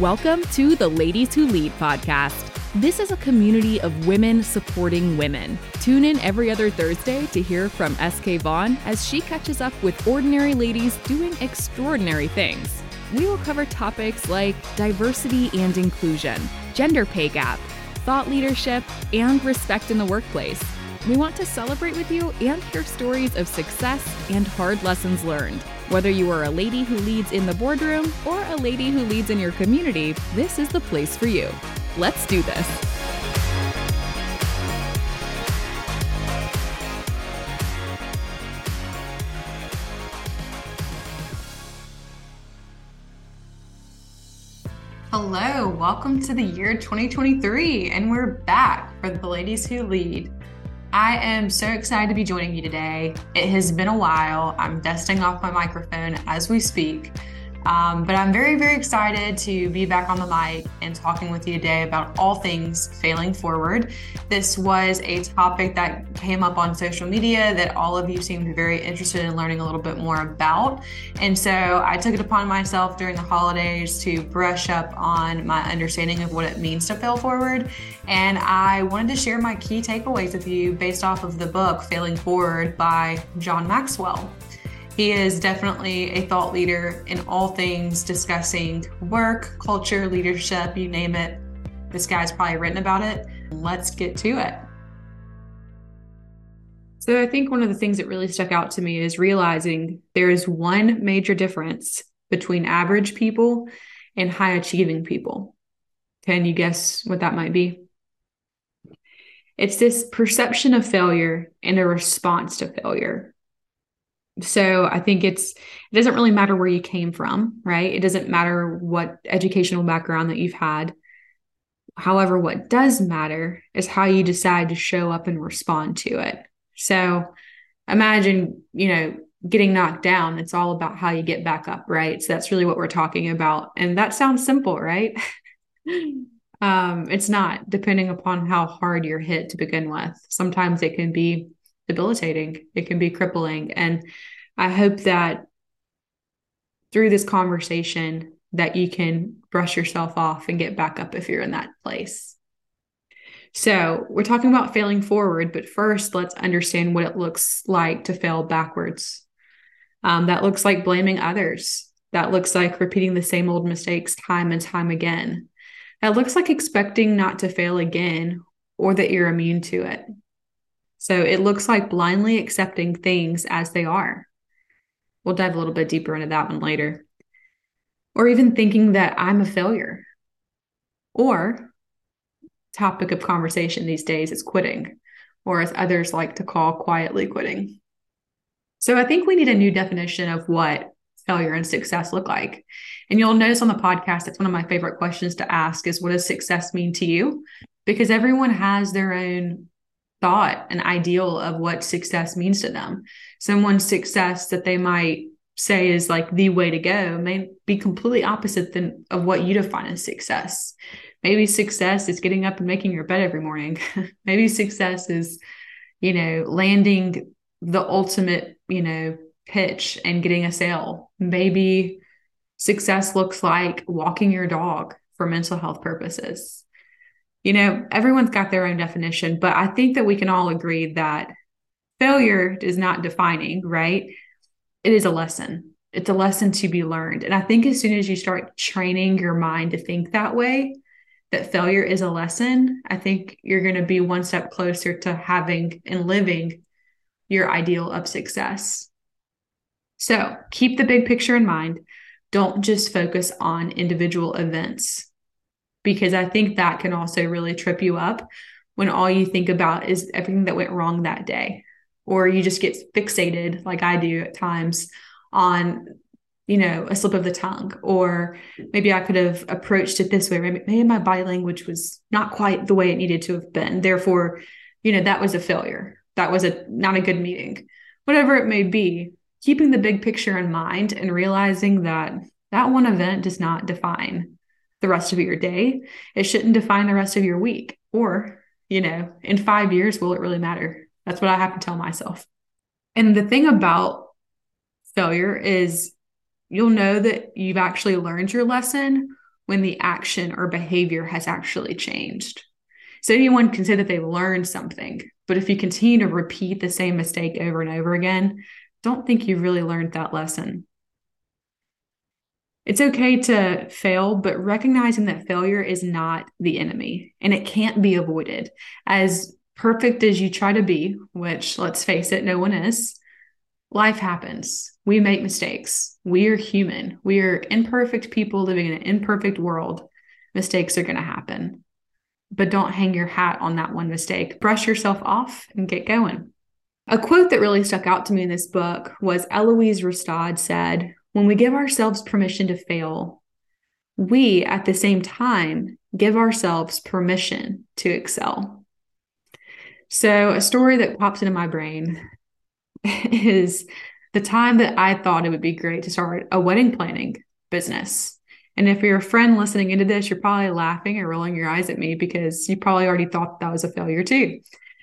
Welcome to the Ladies Who Lead podcast. This is a community of women supporting women. Tune in every other Thursday to hear from SK Vaughn as she catches up with ordinary ladies doing extraordinary things. We will cover topics like diversity and inclusion, gender pay gap, thought leadership, and respect in the workplace. We want to celebrate with you and hear stories of success and hard lessons learned. Whether you are a lady who leads in the boardroom or a lady who leads in your community, this is the place for you. Let's do this. Hello, welcome to the year 2023, and we're back for the Ladies Who Lead. I am so excited to be joining you today. It has been a while. I'm dusting off my microphone as we speak. But I'm very, very excited to be back on the mic and talking with you today about all things Failing Forward. This was a topic that came up on social media that all of you seemed very interested in learning a little bit more about. And so I took it upon myself during the holidays to brush up on my understanding of what it means to fail forward. And I wanted to share my key takeaways with you based off of the book Failing Forward by John Maxwell. He is definitely a thought leader in all things discussing work, culture, leadership, you name it. This guy's probably written about it. Let's get to it. So I think one of the things that really stuck out to me is realizing there is one major difference between average people and high achieving people. Can you guess what that might be? It's this perception of failure and a response to failure. So I think it doesn't really matter where you came from, right? It doesn't matter what educational background that you've had. However, what does matter is how you decide to show up and respond to it. So imagine, getting knocked down. It's all about how you get back up, right? So that's really what we're talking about. And that sounds simple, right? It's not, depending upon how hard you're hit to begin with. Sometimes it can be debilitating. It can be crippling. And I hope that through this conversation that you can brush yourself off and get back up if you're in that place. So we're talking about failing forward, but first let's understand what it looks like to fail backwards. That looks like blaming others. That looks like repeating the same old mistakes time and time again. That looks like expecting not to fail again or that you're immune to it. So it looks like blindly accepting things as they are. We'll dive a little bit deeper into that one later. Or even thinking that I'm a failure. Or topic of conversation these days is quitting, or as others like to call quietly quitting. So I think we need a new definition of what failure and success look like. And you'll notice on the podcast, it's one of my favorite questions to ask is, what does success mean to you? Because everyone has their own thought, an ideal of what success means to them. Someone's success that they might say is like the way to go may be completely opposite of what you define as success. Maybe success is getting up and making your bed every morning. Maybe success is, landing the ultimate, pitch and getting a sale. Maybe success looks like walking your dog for mental health purposes. Everyone's got their own definition, but I think that we can all agree that failure is not defining, right? It is a lesson. It's a lesson to be learned. And I think as soon as you start training your mind to think that way, that failure is a lesson, I think you're going to be one step closer to having and living your ideal of success. So keep the big picture in mind. Don't just focus on individual events, because I think that can also really trip you up when all you think about is everything that went wrong that day, or you just get fixated like I do at times on, a slip of the tongue, or maybe I could have approached it this way. Maybe my body language was not quite the way it needed to have been. Therefore, that was a failure. That was not a good meeting, whatever it may be. Keeping the big picture in mind and realizing that one event does not define the rest of your day. It shouldn't define the rest of your week, or, in 5 years, will it really matter? That's what I have to tell myself. And the thing about failure is you'll know that you've actually learned your lesson when the action or behavior has actually changed. So anyone can say that they've learned something, but if you continue to repeat the same mistake over and over again, don't think you've really learned that lesson. It's okay to fail, but recognizing that failure is not the enemy and it can't be avoided. As perfect as you try to be, which let's face it, no one is, life happens. We make mistakes. We are human. We are imperfect people living in an imperfect world. Mistakes are going to happen. But don't hang your hat on that one mistake. Brush yourself off and get going. A quote that really stuck out to me in this book was Eloise Ristad said, "When we give ourselves permission to fail, we at the same time give ourselves permission to excel." So a story that pops into my brain is the time that I thought it would be great to start a wedding planning business. And if you're a friend listening into this, you're probably laughing or rolling your eyes at me because you probably already thought that was a failure too.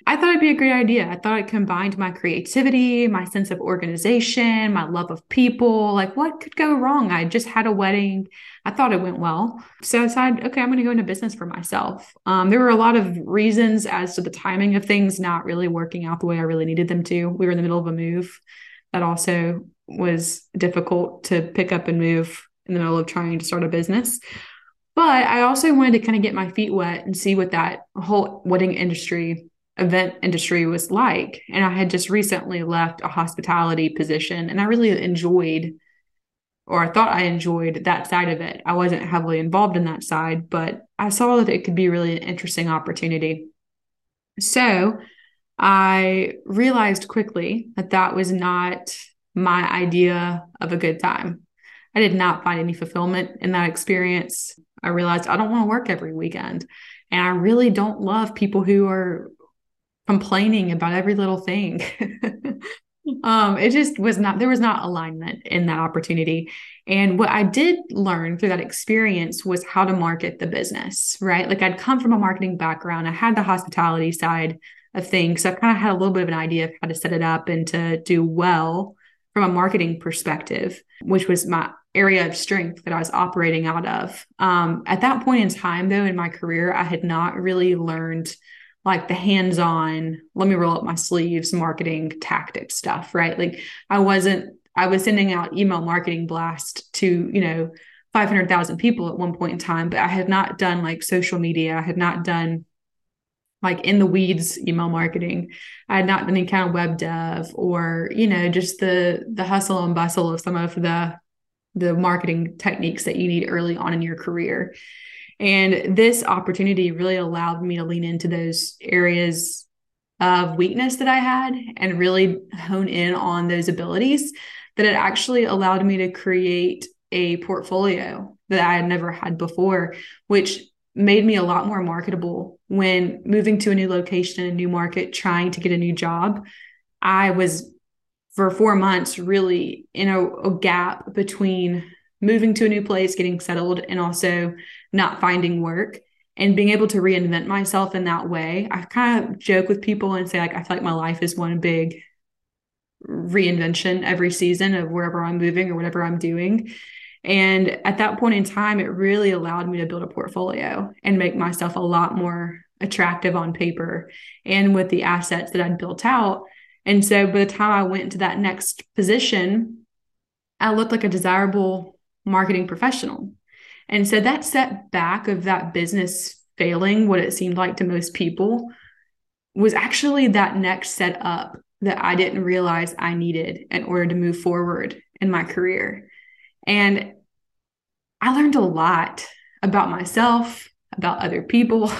I thought it'd be a great idea. I thought it combined my creativity, my sense of organization, my love of people. Like, what could go wrong? I just had a wedding. I thought it went well. So I decided, okay, I'm going to go into business for myself. There were a lot of reasons as to the timing of things not really working out the way I really needed them to. We were in the middle of a move. That also was difficult to pick up and move in the middle of trying to start a business. But I also wanted to kind of get my feet wet and see what that whole wedding industry, event industry was like. And I had just recently left a hospitality position and I really enjoyed, or I thought I enjoyed that side of it. I wasn't heavily involved in that side, but I saw that it could be really an interesting opportunity. So I realized quickly that that was not my idea of a good time. I did not find any fulfillment in that experience. I realized I don't want to work every weekend. And I really don't love people who are complaining about every little thing. It just was not, there was not alignment in that opportunity. And what I did learn through that experience was how to market the business, right? Like I'd come from a marketing background. I had the hospitality side of things. So I kind of had a little bit of an idea of how to set it up and to do well from a marketing perspective, which was my area of strength that I was operating out of. At that point in time, though, in my career, I had not really learned like the hands-on, let me roll up my sleeves, marketing tactic stuff, right? Like I was sending out email marketing blasts to, 500,000 people at one point in time, but I had not done like social media. I had not done like in the weeds email marketing. I had not done any kind of web dev or, just the hustle and bustle of some of the marketing techniques that you need early on in your career. And this opportunity really allowed me to lean into those areas of weakness that I had and really hone in on those abilities that it actually allowed me to create a portfolio that I had never had before, which made me a lot more marketable when moving to a new location, a new market, trying to get a new job. I was for 4 months really in a gap between moving to a new place, getting settled, and also not finding work and being able to reinvent myself in that way. I kind of joke with people and say, like, I feel like my life is one big reinvention every season of wherever I'm moving or whatever I'm doing. And at that point in time, it really allowed me to build a portfolio and make myself a lot more attractive on paper and with the assets that I'd built out. And so by the time I went to that next position, I looked like a desirable marketing professional. And so that setback of that business failing, what it seemed like to most people, was actually that next setup that I didn't realize I needed in order to move forward in my career. And I learned a lot about myself, about other people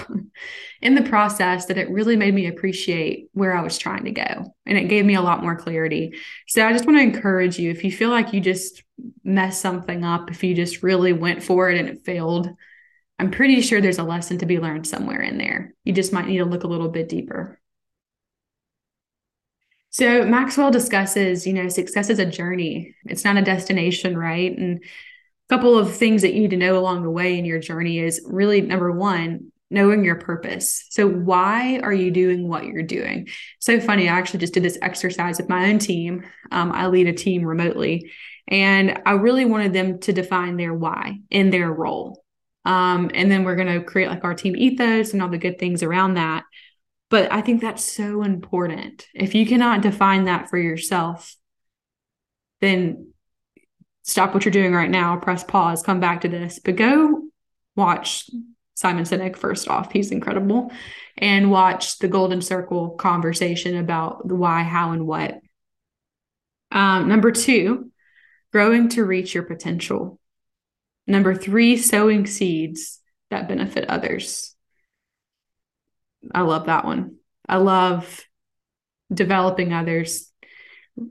in the process, that it really made me appreciate where I was trying to go. And it gave me a lot more clarity. So I just want to encourage you, if you feel like you just messed something up, if you just really went for it and it failed, I'm pretty sure there's a lesson to be learned somewhere in there. You just might need to look a little bit deeper. So Maxwell discusses, success is a journey. It's not a destination, right? And couple of things that you need to know along the way in your journey is really, number one, knowing your purpose. So why are you doing what you're doing? So funny, I actually just did this exercise with my own team. I lead a team remotely, and I really wanted them to define their why in their role. And then we're going to create like our team ethos and all the good things around that. But I think that's so important. If you cannot define that for yourself, then stop what you're doing right now, press pause, come back to this, but go watch Simon Sinek first off. He's incredible. And watch the Golden Circle conversation about the why, how, and what. Number 2, growing to reach your potential. Number 3, sowing seeds that benefit others. I love that one. I love developing others,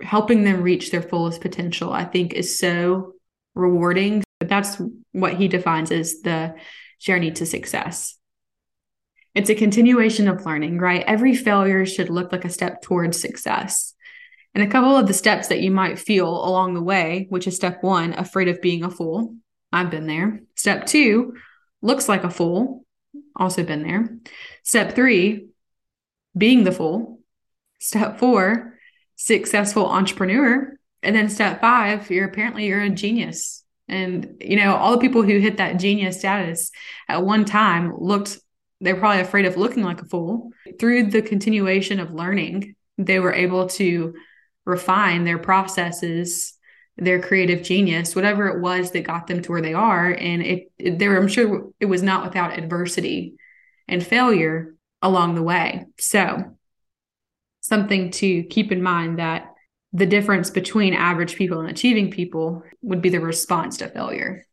helping them reach their fullest potential, I think is so rewarding. That's what he defines as the journey to success. It's a continuation of learning, right? Every failure should look like a step towards success. And a couple of the steps that you might feel along the way, which is step 1, afraid of being a fool. I've been there. Step 2, looks like a fool. Also been there. Step 3, being the fool. Step 4, successful entrepreneur. And then step 5, you're apparently a genius. And, you know, all the people who hit that genius status at one time they're probably afraid of looking like a fool. Through the continuation of learning, they were able to refine their processes, their creative genius, whatever it was that got them to where they are. And I'm sure it was not without adversity and failure along the way. So something to keep in mind, that the difference between average people and achieving people would be the response to failure.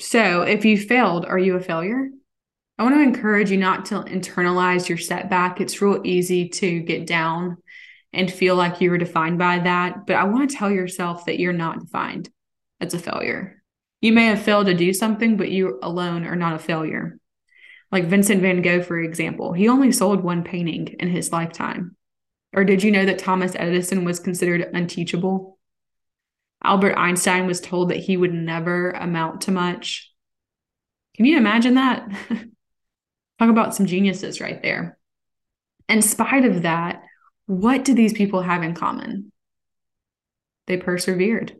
So if you failed, are you a failure? I want to encourage you not to internalize your setback. It's real easy to get down and feel like you were defined by that. But I want to tell yourself that you're not defined. That's a failure. You may have failed to do something, but you alone are not a failure. Like Vincent van Gogh, for example, he only sold one painting in his lifetime. Or did you know that Thomas Edison was considered unteachable? Albert Einstein was told that he would never amount to much. Can you imagine that? Talk about some geniuses right there. In spite of that, what do these people have in common? They persevered.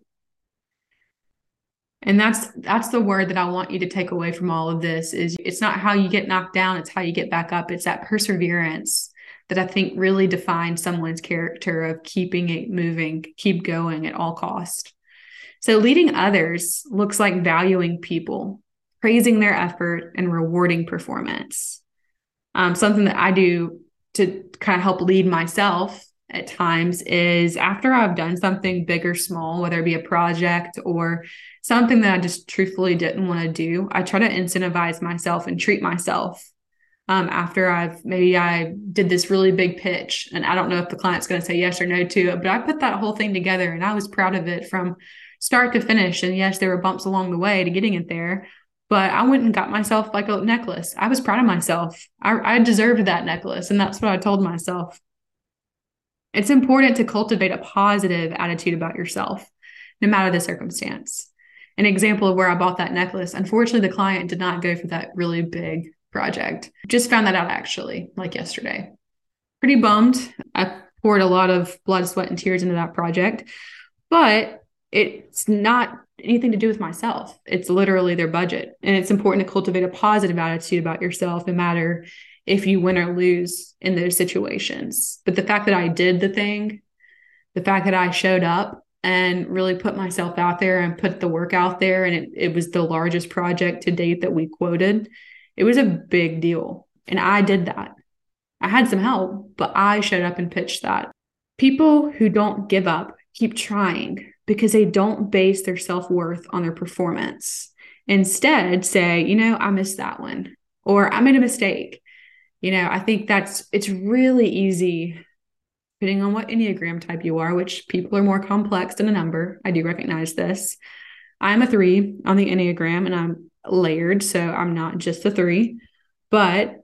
And that's the word that I want you to take away from all of this, is it's not how you get knocked down, it's how you get back up. It's that perseverance that I think really defines someone's character of keeping it moving, keep going at all costs. So leading others looks like valuing people, praising their effort, and rewarding performance. Something that I do to kind of help lead myself at times is, after I've done something big or small, whether it be a project or something that I just truthfully didn't want to do, I try to incentivize myself and treat myself. After I did this really big pitch, and I don't know if the client's going to say yes or no to it, but I put that whole thing together and I was proud of it from start to finish. And yes, there were bumps along the way to getting it there, but I went and got myself like a necklace. I was proud of myself. I deserved that necklace. And that's what I told myself. It's important to cultivate a positive attitude about yourself, no matter the circumstance. An example of where I bought that necklace, unfortunately, the client did not go for that really big project. Just found that out actually, like yesterday. Pretty bummed. I poured a lot of blood, sweat, and tears into that project, but it's not anything to do with myself. It's literally their budget. And it's important to cultivate a positive attitude about yourself, no matter if you win or lose in those situations. But the fact that I did the thing, the fact that I showed up and really put myself out there and put the work out there, and it was the largest project to date that we quoted. It was a big deal. And I did that. I had some help, but I showed up and pitched that. People who don't give up keep trying because they don't base their self-worth on their performance. Instead say, you know, I missed that one, or I made a mistake. You know, I think it's really easy, depending on what Enneagram type you are, which people are more complex than a number. I do recognize this. I'm a 3 on the Enneagram, and I'm layered, so I'm not just a 3, but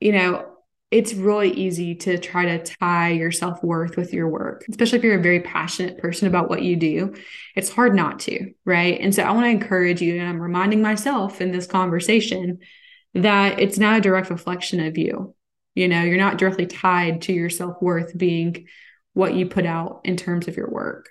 you know, it's really easy to try to tie your self-worth with your work, especially if you're a very passionate person about what you do. It's hard not to, right? And so I want to encourage you, and I'm reminding myself in this conversation, that it's not a direct reflection of you. You know, you're not directly tied to your self-worth being what you put out in terms of your work.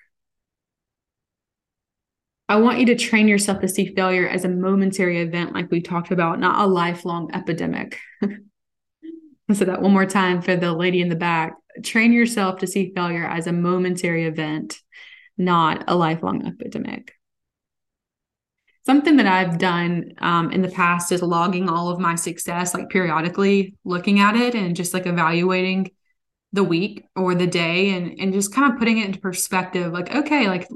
I want you to train yourself to see failure as a momentary event, like we talked about, not a lifelong epidemic. I'll say that one more time for the lady in the back. Train yourself to see failure as a momentary event, not a lifelong epidemic. Something that I've done in the past is logging all of my success, like periodically looking at it and just like evaluating the week or the day and just kind of putting it into perspective. Like, okay, like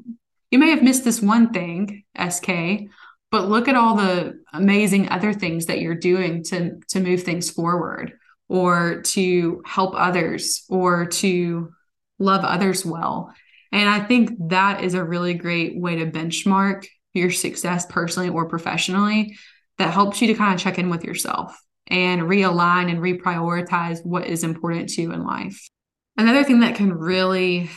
you may have missed this one thing, SK, but look at all the amazing other things that you're doing to move things forward or to help others or to love others well. And I think that is a really great way to benchmark your success personally or professionally that helps you to kind of check in with yourself and realign and reprioritize what is important to you in life. Another thing that can really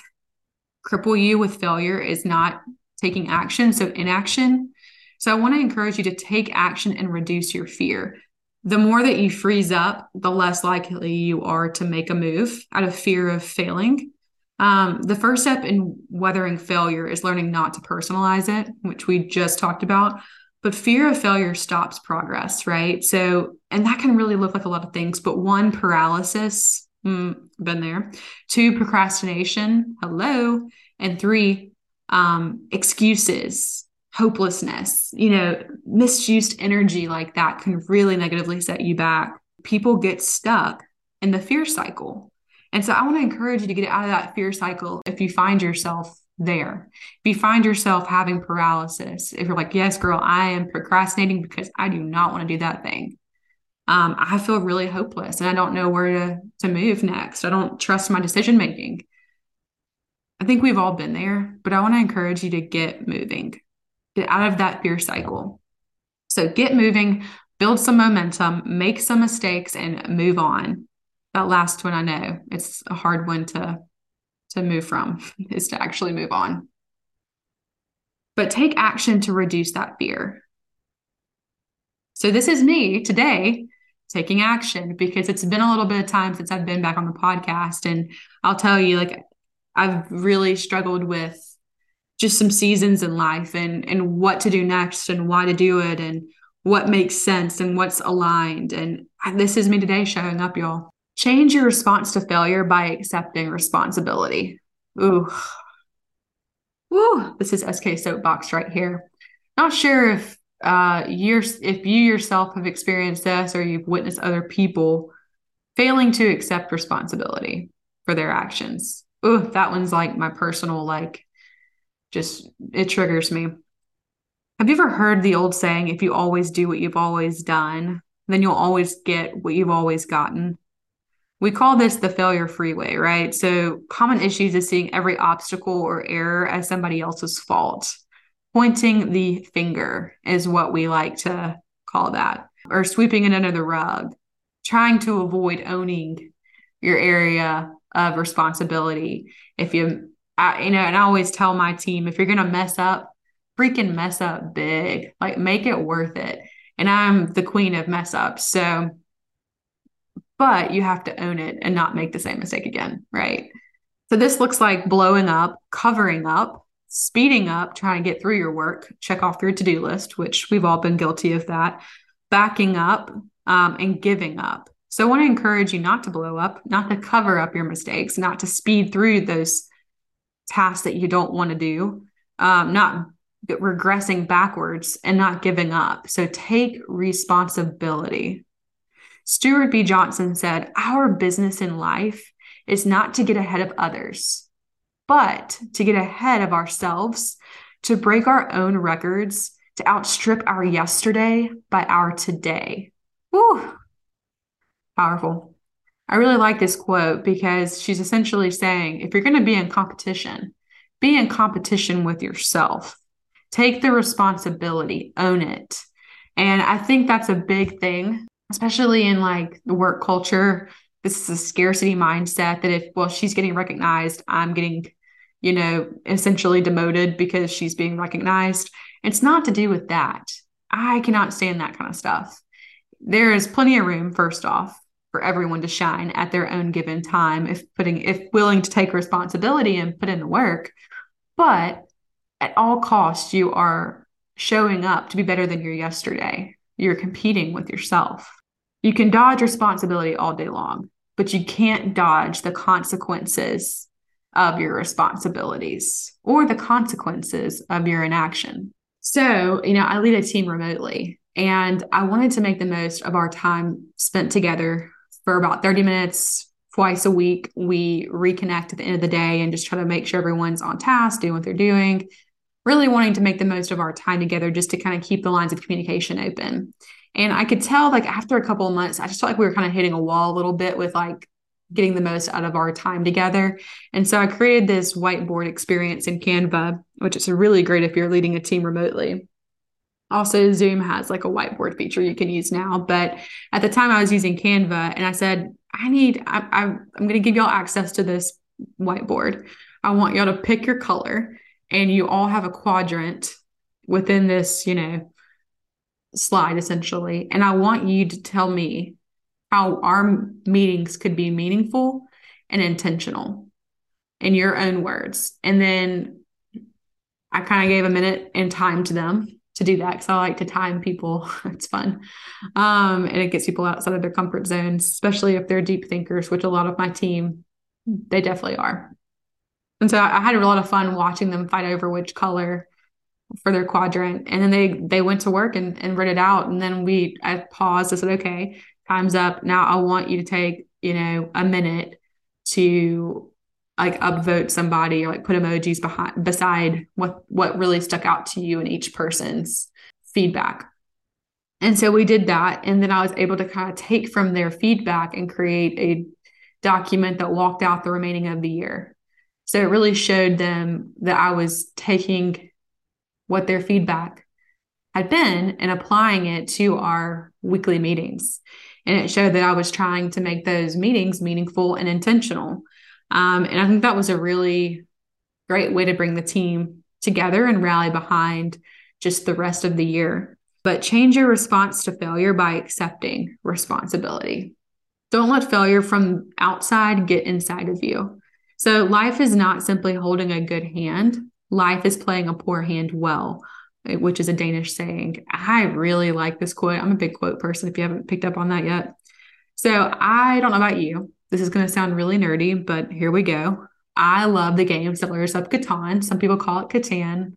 cripple you with failure is not taking action. So inaction. So I want to encourage you to take action and reduce your fear. The more that you freeze up, the less likely you are to make a move out of fear of failing. The first step in weathering failure is learning not to personalize it, which we just talked about, but fear of failure stops progress, right? So, and that can really look like a lot of things, but one, paralysis, been there, two, procrastination, hello, and three, excuses, hopelessness, you know, misused energy like that can really negatively set you back. People get stuck in the fear cycle. And so I want to encourage you to get out of that fear cycle if you find yourself there. If you find yourself having paralysis, if you're like, yes, girl, I am procrastinating because I do not want to do that thing. I feel really hopeless and I don't know where to move next. I don't trust my decision-making. I think we've all been there, but I want to encourage you to get moving, get out of that fear cycle. So get moving, build some momentum, make some mistakes, and move on. That last one, I know it's a hard one to move from, is to actually move on. But take action to reduce that fear. So this is me today taking action because it's been a little bit of time since I've been back on the podcast. And I'll tell you, like, I've really struggled with just some seasons in life and what to do next and why to do it and what makes sense and what's aligned. And this is me today showing up, y'all. Change your response to failure by accepting responsibility. Ooh. Woo. This is SK Soapbox right here. Not sure if you yourself have experienced this or you've witnessed other people failing to accept responsibility for their actions. Ooh, that one's like my personal, like, just, it triggers me. Have you ever heard the old saying, if you always do what you've always done, then you'll always get what you've always gotten? We call this the failure freeway, right? So common issues is seeing every obstacle or error as somebody else's fault. Pointing the finger is what we like to call that, or sweeping it under the rug, trying to avoid owning your area of responsibility. If you, and I always tell my team, if you're going to mess up, freaking mess up big, like make it worth it. And I'm the queen of mess ups. So but you have to own it and not make the same mistake again, right? So this looks like blowing up, covering up, speeding up, trying to get through your work, check off your to-do list, which we've all been guilty of that, backing up, and giving up. So I want to encourage you not to blow up, not to cover up your mistakes, not to speed through those tasks that you don't want to do, not regressing backwards and not giving up. So take responsibility. Stuart B. Johnson said, our business in life is not to get ahead of others, but to get ahead of ourselves, to break our own records, to outstrip our yesterday by our today. Woo! Powerful. I really like this quote because she's essentially saying, if you're going to be in competition with yourself. Take the responsibility, own it. And I think that's a big thing. Especially in like the work culture, this is a scarcity mindset that if, well, she's getting recognized, I'm getting, you know, essentially demoted because she's being recognized. It's not to do with that. I cannot stand that kind of stuff. There is plenty of room, first off, for everyone to shine at their own given time if willing to take responsibility and put in the work. But at all costs, you are showing up to be better than your yesterday. You're competing with yourself. You can dodge responsibility all day long, but you can't dodge the consequences of your responsibilities or the consequences of your inaction. So, I lead a team remotely, and I wanted to make the most of our time spent together for about 30 minutes. Twice a week, we reconnect at the end of the day and just try to make sure everyone's on task, doing what they're doing, really wanting to make the most of our time together just to kind of keep the lines of communication open. And I could tell, like, after a couple of months, I just felt like we were kind of hitting a wall a little bit with, like, getting the most out of our time together. And so I created this whiteboard experience in Canva, which is really great if you're leading a team remotely. Also, Zoom has like a whiteboard feature you can use now. But at the time I was using Canva, and I said, I'm going to give y'all access to this whiteboard. I want y'all to pick your color, and you all have a quadrant within this, slide essentially. And I want you to tell me how our meetings could be meaningful and intentional in your own words. And then I kind of gave a minute and time to them to do that, because I like to time people. It's fun. And it gets people outside of their comfort zones, especially if they're deep thinkers, which a lot of my team, they definitely are. And so I had a lot of fun watching them fight over which color for their quadrant. And then they went to work and wrote it out. And then I paused. I said, okay, time's up. Now I want you to take, a minute to like upvote somebody or like put emojis beside what really stuck out to you in each person's feedback. And so we did that. And then I was able to kind of take from their feedback and create a document that walked out the remaining of the year. So it really showed them that I was taking what their feedback had been and applying it to our weekly meetings. And it showed that I was trying to make those meetings meaningful and intentional. And I think that was a really great way to bring the team together and rally behind just the rest of the year. But change your response to failure by accepting responsibility. Don't let failure from outside get inside of you. So life is not simply holding a good hand. Life is playing a poor hand well, which is a Danish saying. I really like this quote. I'm a big quote person if you haven't picked up on that yet. So I don't know about you. This is going to sound really nerdy, but here we go. I love the game Settlers of Catan. Some people call it Catan.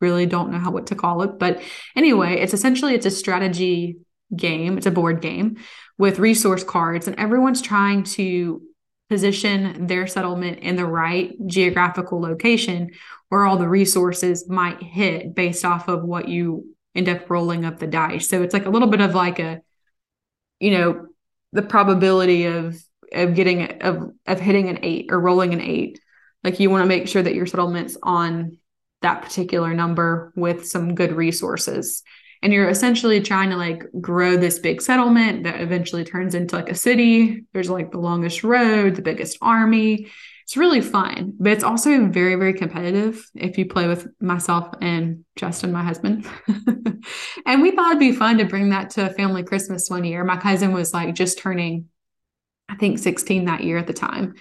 Really don't know what to call it. But anyway, it's a strategy game. It's a board game with resource cards, and everyone's trying to position their settlement in the right geographical location where all the resources might hit based off of what you end up rolling up the dice. So it's like a little bit of like a, the probability of hitting an 8 or rolling an 8. Like you want to make sure that your settlement's on that particular number with some good resources. And you're essentially trying to like grow this big settlement that eventually turns into like a city. There's like the longest road, the biggest army. It's really fun, but it's also very, very competitive if you play with myself and Justin, my husband. And we thought it'd be fun to bring that to a family Christmas one year. My cousin was like just turning, I think 16 that year at the time. And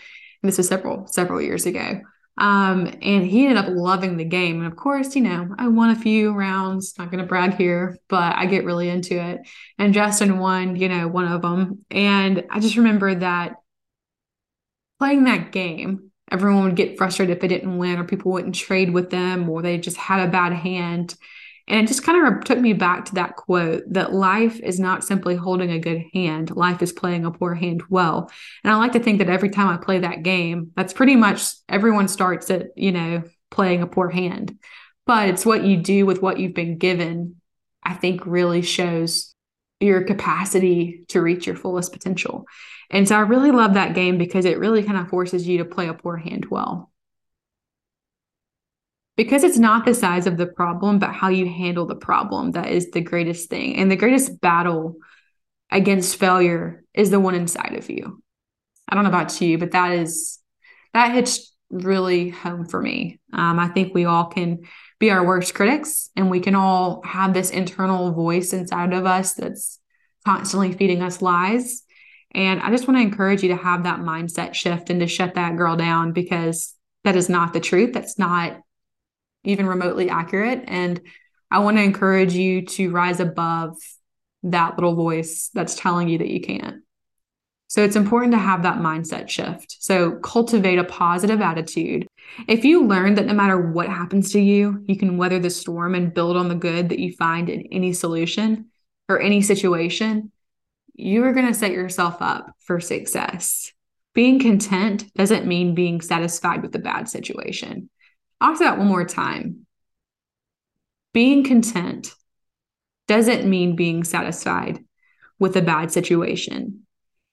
this was several years ago. And he ended up loving the game. And of course, I won a few rounds, not going to brag here, but I get really into it. And Justin won, one of them. And I just remember that playing that game, everyone would get frustrated if they didn't win, or people wouldn't trade with them, or they just had a bad hand. And it just kind of took me back to that quote that life is not simply holding a good hand. Life is playing a poor hand well. And I like to think that every time I play that game, that's pretty much everyone starts at, playing a poor hand. But it's what you do with what you've been given, I think, really shows your capacity to reach your fullest potential. And so I really love that game because it really kind of forces you to play a poor hand well. Because it's not the size of the problem, but how you handle the problem that is the greatest thing. And the greatest battle against failure is the one inside of you. I don't know about you, but that hits really home for me. I think we all can be our worst critics, and we can all have this internal voice inside of us that's constantly feeding us lies. And I just want to encourage you to have that mindset shift and to shut that girl down, because that is not the truth. That's not even remotely accurate. And I want to encourage you to rise above that little voice that's telling you that you can't. So it's important to have that mindset shift. So cultivate a positive attitude. If you learn that no matter what happens to you, you can weather the storm and build on the good that you find in any solution or any situation, you are going to set yourself up for success. Being content doesn't mean being satisfied with the bad situation. I'll say that one more time. Being content doesn't mean being satisfied with a bad situation.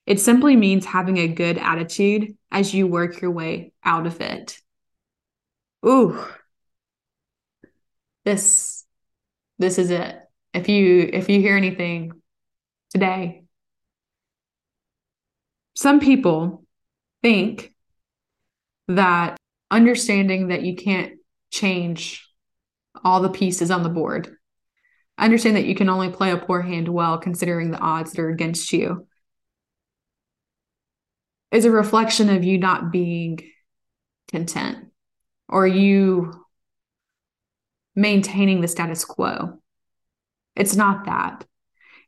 It simply means having a good attitude as you work your way out of it. Ooh, this is it. If you hear anything today, some people think that understanding that you can't change all the pieces on the board, understand that you can only play a poor hand well considering the odds that are against you, is a reflection of you not being content or you maintaining the status quo. It's not that.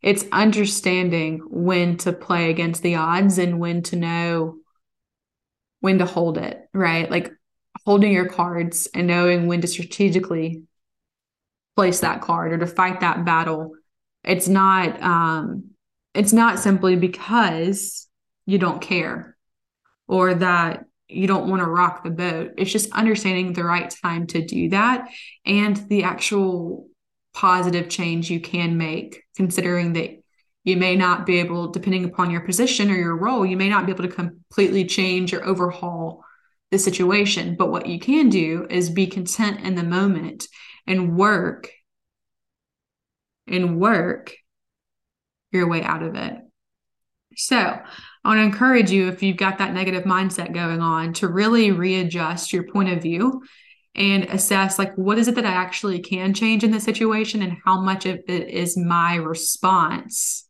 It's understanding when to play against the odds and when to know when to hold it, right? Like holding your cards and knowing when to strategically place that card or to fight that battle. It's not simply because you don't care or that you don't want to rock the boat. It's just understanding the right time to do that and the actual positive change you can make, considering that you may not be able, depending upon your position or your role, you may not be able to completely change or overhaul the situation. But what you can do is be content in the moment and work your way out of it. So I want to encourage you, if you've got that negative mindset going on, to really readjust your point of view and assess, like, what is it that I actually can change in this situation and how much of it is my response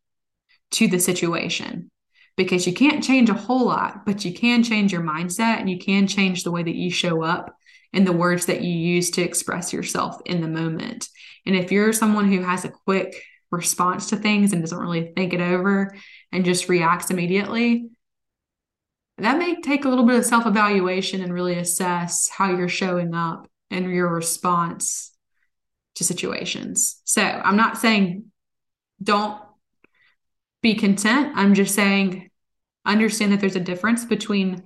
to the situation? Because you can't change a whole lot, but you can change your mindset and you can change the way that you show up and the words that you use to express yourself in the moment. And if you're someone who has a quick response to things and doesn't really think it over and just reacts immediately, that may take a little bit of self-evaluation and really assess how you're showing up and your response to situations. So I'm not saying don't be content. I'm just saying understand that there's a difference between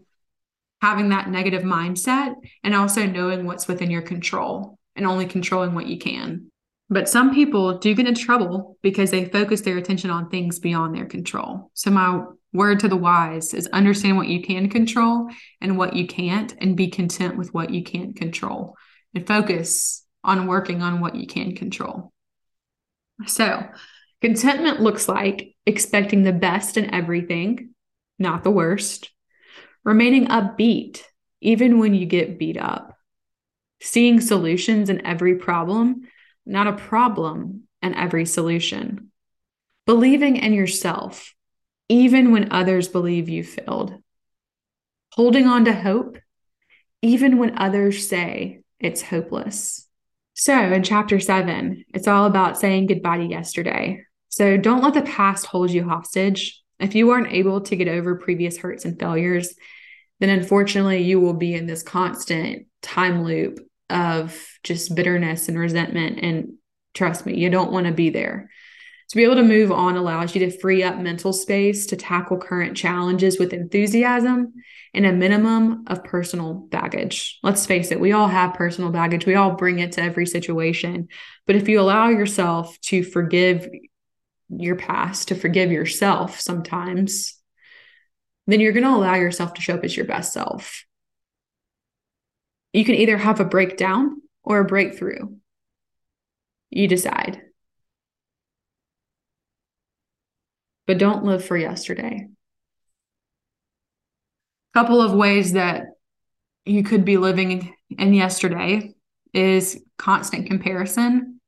having that negative mindset and also knowing what's within your control and only controlling what you can. But some people do get in trouble because they focus their attention on things beyond their control. So my word to the wise is understand what you can control and what you can't, and be content with what you can't control and focus on working on what you can control. So contentment looks like expecting the best in everything, not the worst, remaining upbeat even when you get beat up, seeing solutions in every problem, not a problem in every solution, believing in yourself, even when others believe you failed, holding on to hope, even when others say it's hopeless. So in chapter 7, it's all about saying goodbye to yesterday. So don't let the past hold you hostage. If you aren't able to get over previous hurts and failures, then unfortunately you will be in this constant time loop of just bitterness and resentment. And trust me, you don't want to be there. To be able to move on allows you to free up mental space to tackle current challenges with enthusiasm and a minimum of personal baggage. Let's face it, we all have personal baggage. We all bring it to every situation. But if you allow yourself to forgive your past, to forgive yourself sometimes, then you're going to allow yourself to show up as your best self. You can either have a breakdown or a breakthrough. You decide. But don't live for yesterday. A couple of ways that you could be living in yesterday is constant comparison,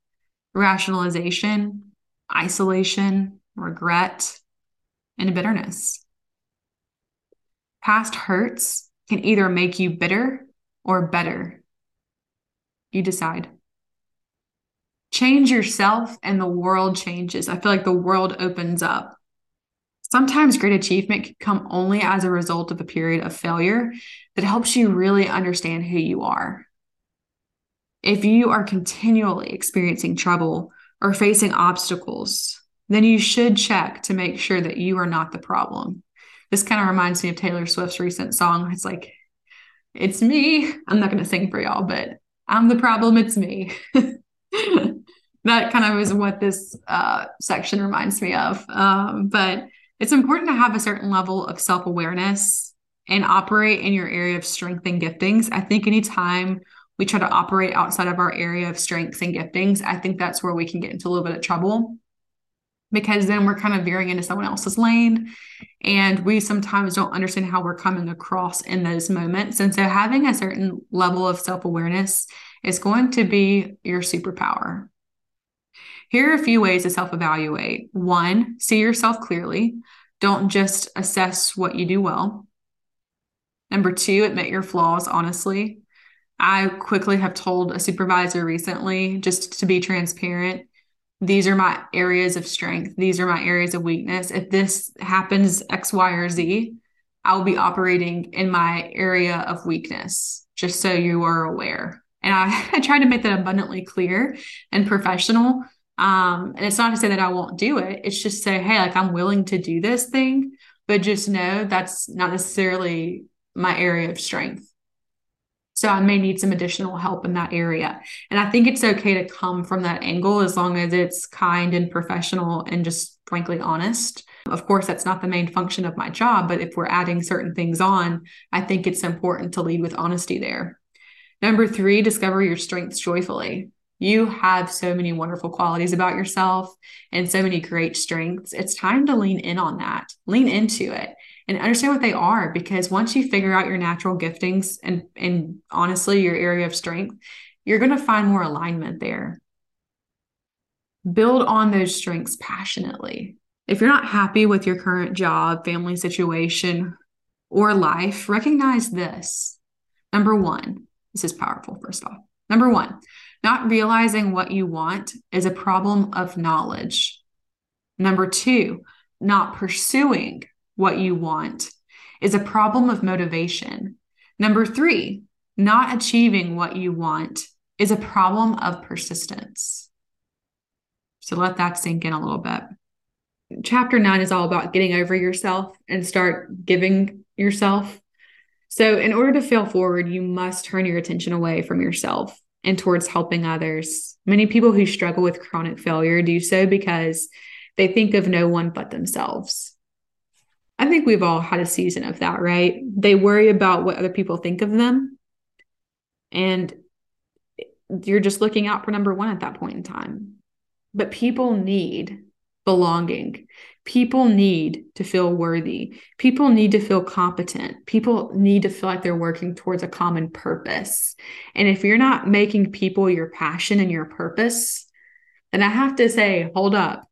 rationalization, isolation, regret, and bitterness. Past hurts can either make you bitter or better. You decide. Change yourself and the world changes. I feel like the world opens up. Sometimes great achievement can come only as a result of a period of failure that helps you really understand who you are. If you are continually experiencing trouble or facing obstacles, then you should check to make sure that you are not the problem. This kind of reminds me of Taylor Swift's recent song. It's like, it's me. I'm not going to sing for y'all, but I'm the problem. It's me. That kind of is what this section reminds me of. But it's important to have a certain level of self-awareness and operate in your area of strength and giftings. I think anytime we try to operate outside of our area of strengths and giftings, I think that's where we can get into a little bit of trouble, because then we're kind of veering into someone else's lane, and we sometimes don't understand how we're coming across in those moments. And so having a certain level of self-awareness is going to be your superpower. Here are a few ways to self-evaluate. 1, see yourself clearly. Don't just assess what you do well. 2, admit your flaws honestly. I quickly have told a supervisor recently, just to be transparent, these are my areas of strength. These are my areas of weakness. If this happens X, Y, or Z, I'll be operating in my area of weakness, just so you are aware. And I try to make that abundantly clear and professional. And it's not to say that I won't do it. It's just say, hey, like, I'm willing to do this thing, but just know that's not necessarily my area of strength. So I may need some additional help in that area. And I think it's okay to come from that angle as long as it's kind and professional and just frankly honest. Of course, that's not the main function of my job, but if we're adding certain things on, I think it's important to lead with honesty there. 3, discover your strengths joyfully. You have so many wonderful qualities about yourself and so many great strengths. It's time to lean in on that, lean into it, and understand what they are, because once you figure out your natural giftings and honestly, your area of strength, you're going to find more alignment there. Build on those strengths passionately. If you're not happy with your current job, family situation, or life, recognize this. 1, this is powerful, first off. 1, not realizing what you want is a problem of knowledge. 2, not pursuing what you want is a problem of motivation. 3, not achieving what you want is a problem of persistence. So let that sink in a little bit. Chapter 9 is all about getting over yourself and start giving yourself. So in order to fail forward, you must turn your attention away from yourself and towards helping others. Many people who struggle with chronic failure do so because they think of no one but themselves. I think we've all had a season of that, right? They worry about what other people think of them. And you're just looking out for number one at that point in time. But people need belonging. People need to feel worthy. People need to feel competent. People need to feel like they're working towards a common purpose. And if you're not making people your passion and your purpose, then I have to say, hold up.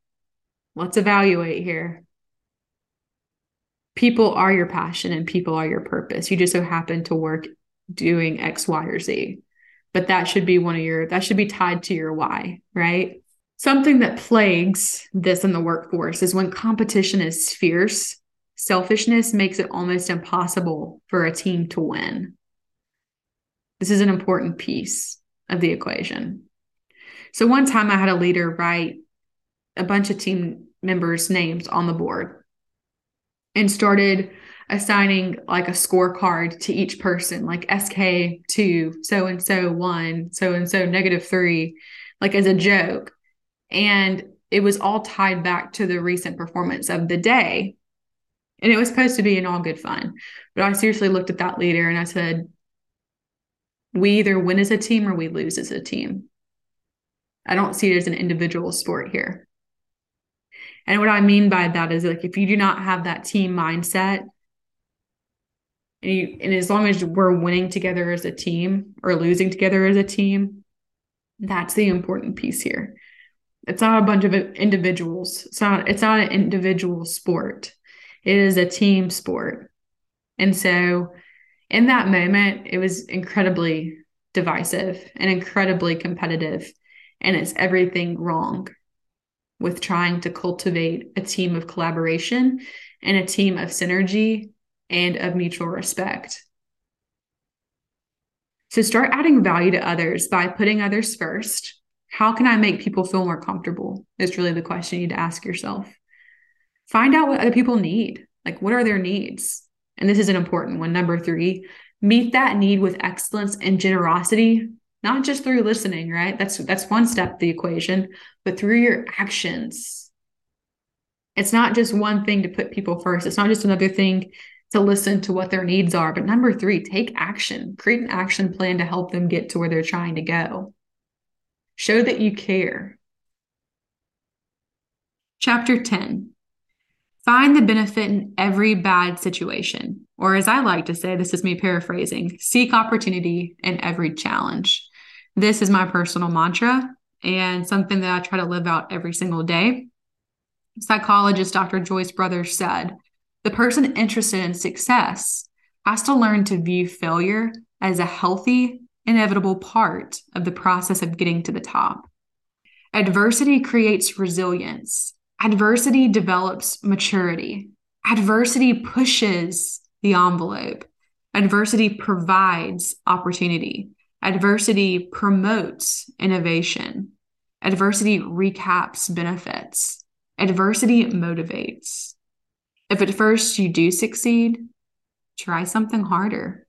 Let's evaluate here. People are your passion and people are your purpose. You just so happen to work doing X, Y, or Z, but that should be that should be tied to your why, right? Something that plagues this in the workforce is when competition is fierce, selfishness makes it almost impossible for a team to win. This is an important piece of the equation. So one time I had a leader write a bunch of team members' names on the board and started assigning like a scorecard to each person, like SK 2, so-and-so 1, so-and-so -3, like as a joke. And it was all tied back to the recent performance of the day. And it was supposed to be in all good fun. But I seriously looked at that leader and I said, we either win as a team or we lose as a team. I don't see it as an individual sport here. And what I mean by that is, like, if you do not have that team mindset, and as long as we're winning together as a team or losing together as a team, that's the important piece here. It's not a bunch of individuals. It's not an individual sport. It is a team sport. And so in that moment, it was incredibly divisive and incredibly competitive, and it's everything wrong with trying to cultivate a team of collaboration and a team of synergy and of mutual respect. So start adding value to others by putting others first. How can I make people feel more comfortable? Is really the question you need to ask yourself. Find out what other people need. Like, what are their needs? And this is an important one. Number 3, meet that need with excellence and generosity, not just through listening, right? That's one step of the equation, but through your actions. It's not just one thing to put people first. It's not just another thing to listen to what their needs are. But number 3, take action. Create an action plan to help them get to where they're trying to go. Show that you care. Chapter 10, find the benefit in every bad situation. Or as I like to say, this is me paraphrasing, seek opportunity in every challenge. This is my personal mantra and something that I try to live out every single day. Psychologist Dr. Joyce Brothers said, the person interested in success has to learn to view failure as a healthy, inevitable part of the process of getting to the top. Adversity creates resilience. Adversity develops maturity. Adversity pushes the envelope. Adversity provides opportunity. Adversity promotes innovation. Adversity recaps benefits. Adversity motivates. If at first you do succeed, try something harder.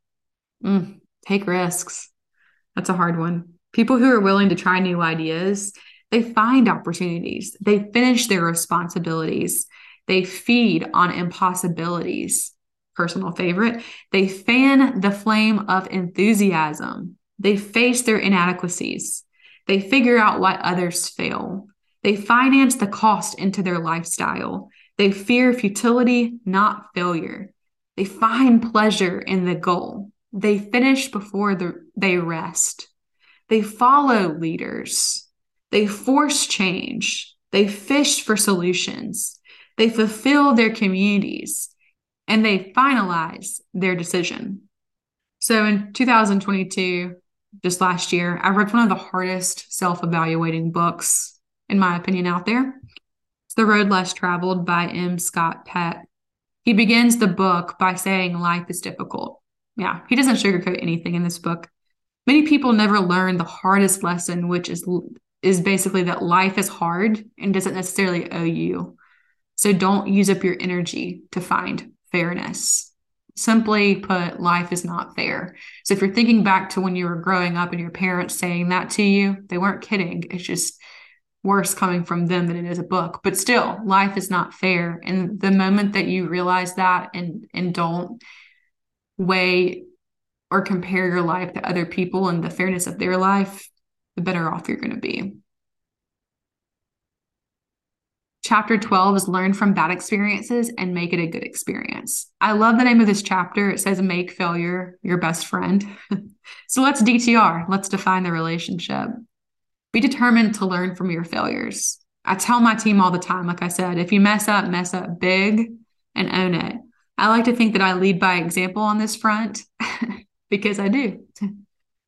Take risks. That's a hard one. People who are willing to try new ideas, they find opportunities. They finish their responsibilities. They feed on impossibilities. Personal favorite. They fan the flame of enthusiasm. They face their inadequacies. They figure out why others fail. They finance the cost into their lifestyle. They fear futility, not failure. They find pleasure in the goal. They finish before they rest. They follow leaders. They force change. They fish for solutions. They fulfill their communities. And they finalize their decision. So in 2022, just last year, I read one of the hardest self-evaluating books, in my opinion, out there. It's The Road Less Traveled by M. Scott Peck. He begins the book by saying life is difficult. Yeah, he doesn't sugarcoat anything in this book. Many people never learn the hardest lesson, which is basically that life is hard and doesn't necessarily owe you. So don't use up your energy to find fairness. Simply put, life is not fair. So if you're thinking back to when you were growing up and your parents saying that to you, they weren't kidding. It's just worse coming from them than it is a book, but still, life is not fair. And the moment that you realize that and don't weigh or compare your life to other people and the fairness of their life, the better off you're going to be. Chapter 12 is learn from bad experiences and make it a good experience. I love the name of this chapter. It says, make failure your best friend. So let's DTR. Let's define the relationship. Be determined to learn from your failures. I tell my team all the time, like I said, if you mess up big and own it. I like to think that I lead by example on this front because I do.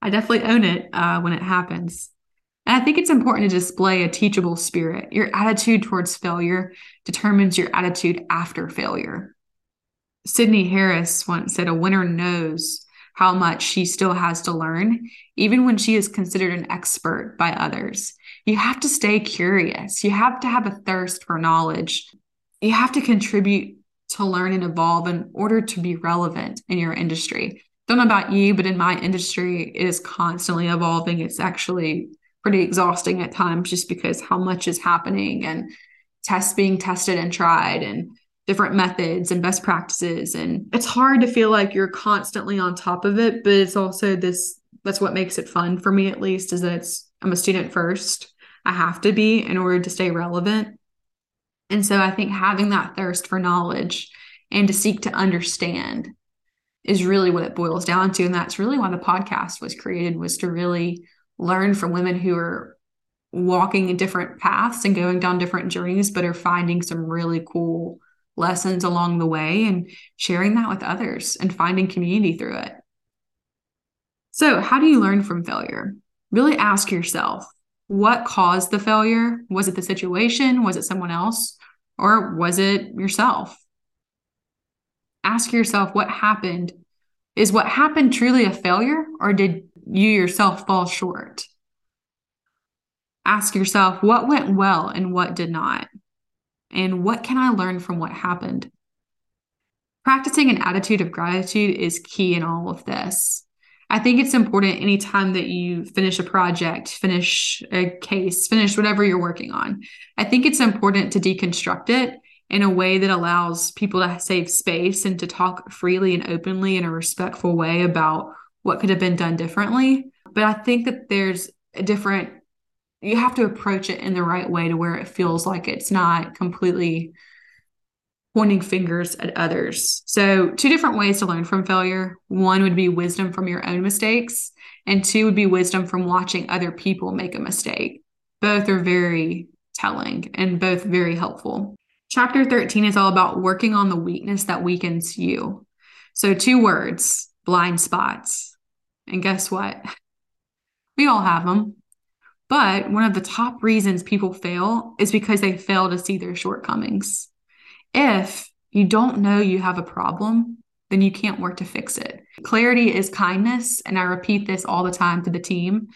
I definitely own it when it happens. And I think it's important to display a teachable spirit. Your attitude towards failure determines your attitude after failure. Sydney Harris once said, a winner knows how much she still has to learn, even when she is considered an expert by others. You have to stay curious. You have to have a thirst for knowledge. You have to contribute to learn and evolve in order to be relevant in your industry. Don't know about you, but in my industry, it is constantly evolving. It's actually pretty exhausting at times just because how much is happening and tests being tested and tried and different methods and best practices. And it's hard to feel like you're constantly on top of it, but it's also this, that's what makes it fun for me, at least, is that I'm a student first. I have to be in order to stay relevant. And so I think having that thirst for knowledge and to seek to understand is really what it boils down to. And that's really why the podcast was created, was to really learn from women who are walking in different paths and going down different journeys, but are finding some really cool lessons along the way and sharing that with others and finding community through it. So how do you learn from failure? Really ask yourself, what caused the failure? Was it the situation? Was it someone else? Or was it yourself? Ask yourself what happened. Is what happened truly a failure, or did you yourself fall short? Ask yourself what went well and what did not, and what can I learn from what happened? Practicing an attitude of gratitude is key in all of this. I think it's important anytime that you finish a project, finish a case, finish whatever you're working on. I think it's important to deconstruct it in a way that allows people to save space and to talk freely and openly in a respectful way about what could have been done differently. But I think that there's a different, you have to approach it in the right way to where it feels like it's not completely pointing fingers at others. So two different ways to learn from failure. One would be wisdom from your own mistakes, and two would be wisdom from watching other people make a mistake. Both are very telling and both very helpful. Chapter 13 is all about working on the weakness that weakens you. So two words, blind spots. And guess what? We all have them. But one of the top reasons people fail is because they fail to see their shortcomings. If you don't know you have a problem, then you can't work to fix it. Clarity is kindness. And I repeat this all the time to the team,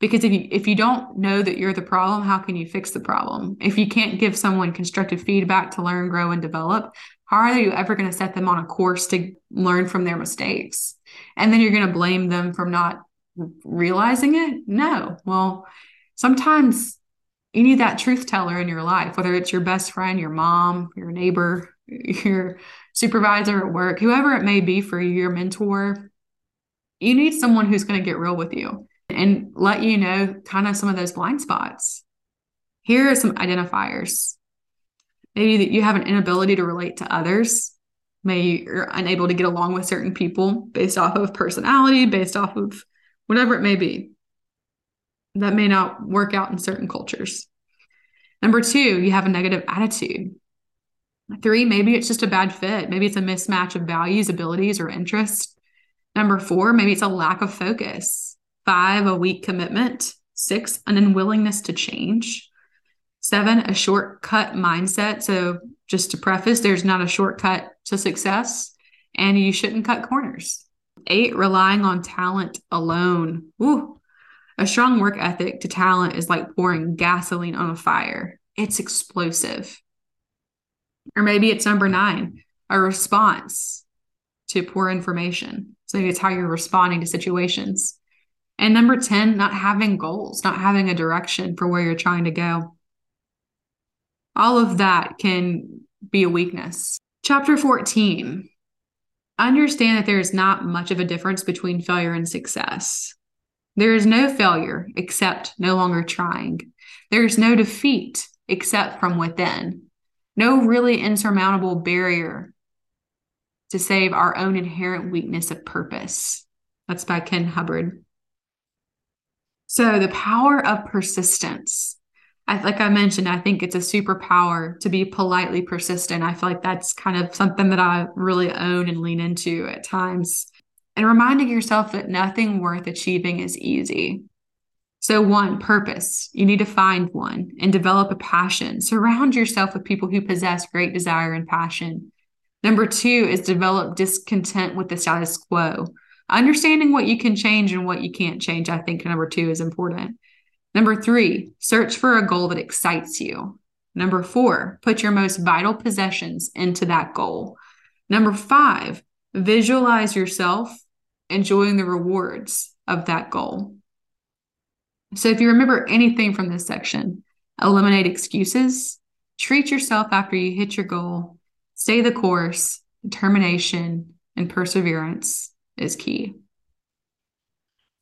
because if you don't know that you're the problem, how can you fix the problem? If you can't give someone constructive feedback to learn, grow, and develop, how are you ever going to set them on a course to learn from their mistakes? And then you're going to blame them for not realizing it? No. Well, sometimes you need that truth teller in your life, whether it's your best friend, your mom, your neighbor, your supervisor at work, whoever it may be for you, your mentor. You need someone who's going to get real with you and let you know kind of some of those blind spots. Here are some identifiers. Maybe that you have an inability to relate to others. Maybe you're unable to get along with certain people based off of personality, based off of whatever it may be. That may not work out in certain cultures. Number two, you have a negative attitude. Three, maybe it's just a bad fit. Maybe it's a mismatch of values, abilities, or interests. Number four, maybe it's a lack of focus. Five, a weak commitment. Six, an unwillingness to change. Seven, a shortcut mindset. So just to preface, there's not a shortcut to success, and you shouldn't cut corners. Eight, relying on talent alone. Ooh. A strong work ethic to talent is like pouring gasoline on a fire. It's explosive. Or maybe it's number nine, a response to poor information. So maybe it's how you're responding to situations. And number 10, not having goals, not having a direction for where you're trying to go. All of that can be a weakness. Chapter 14, understand that there is not much of a difference between failure and success. There is no failure except no longer trying. There is no defeat except from within. No really insurmountable barrier to save our own inherent weakness of purpose. That's by Kin Hubbard. So the power of persistence. Like I mentioned, I think it's a superpower to be politely persistent. I feel like that's kind of something that I really own and lean into at times. And reminding yourself that nothing worth achieving is easy. So one, purpose. You need to find one and develop a passion. Surround yourself with people who possess great desire and passion. Number two is develop discontent with the status quo. Understanding what you can change and what you can't change, I think number two is important. Number three, search for a goal that excites you. Number four, put your most vital possessions into that goal. Number five, visualize yourself enjoying the rewards of that goal. So if you remember anything from this section, eliminate excuses, treat yourself after you hit your goal, stay the course, determination, and perseverance is key.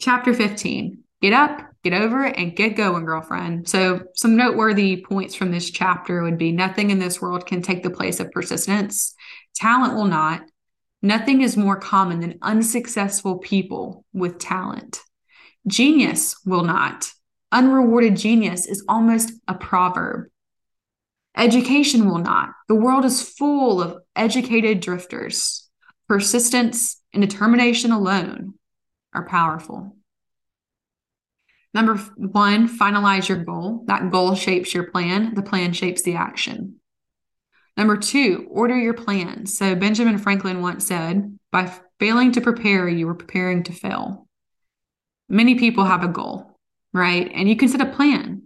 Chapter 15, get up, get over it, and get going, girlfriend. So some noteworthy points from this chapter would be nothing in this world can take the place of persistence. Talent will not. Nothing is more common than unsuccessful people with talent. Genius will not. Unrewarded genius is almost a proverb. Education will not. The world is full of educated drifters. Persistence and determination alone are powerful. Number one, finalize your goal. That goal shapes your plan. The plan shapes the action. Number two, order your plan. So Benjamin Franklin once said, by failing to prepare, you were preparing to fail. Many people have a goal, right? And you can set a plan,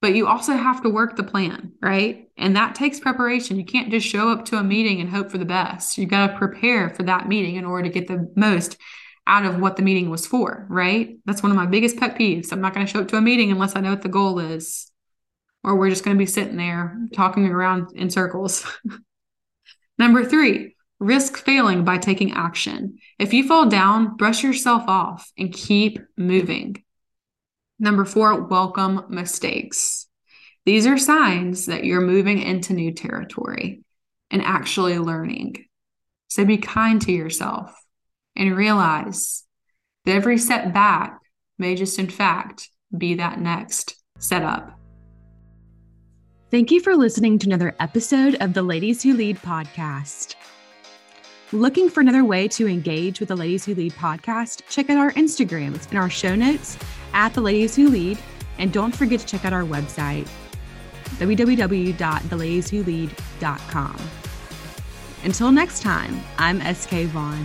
but you also have to work the plan, right? And that takes preparation. You can't just show up to a meeting and hope for the best. You got to prepare for that meeting in order to get the most out of what the meeting was for, right? That's one of my biggest pet peeves. I'm not going to show up to a meeting unless I know what the goal is, or we're just going to be sitting there talking around in circles. Number three, risk failing by taking action. If you fall down, brush yourself off and keep moving. Number four, welcome mistakes. These are signs that you're moving into new territory and actually learning. So be kind to yourself and realize that every setback may just, in fact, be that next setup. Thank you for listening to another episode of the Ladies Who Lead podcast. Looking for another way to engage with the Ladies Who Lead podcast? Check out our Instagrams and our show notes at The Ladies Who Lead. And don't forget to check out our website, www.theladieswholead.com. Until next time, I'm SK Vaughn.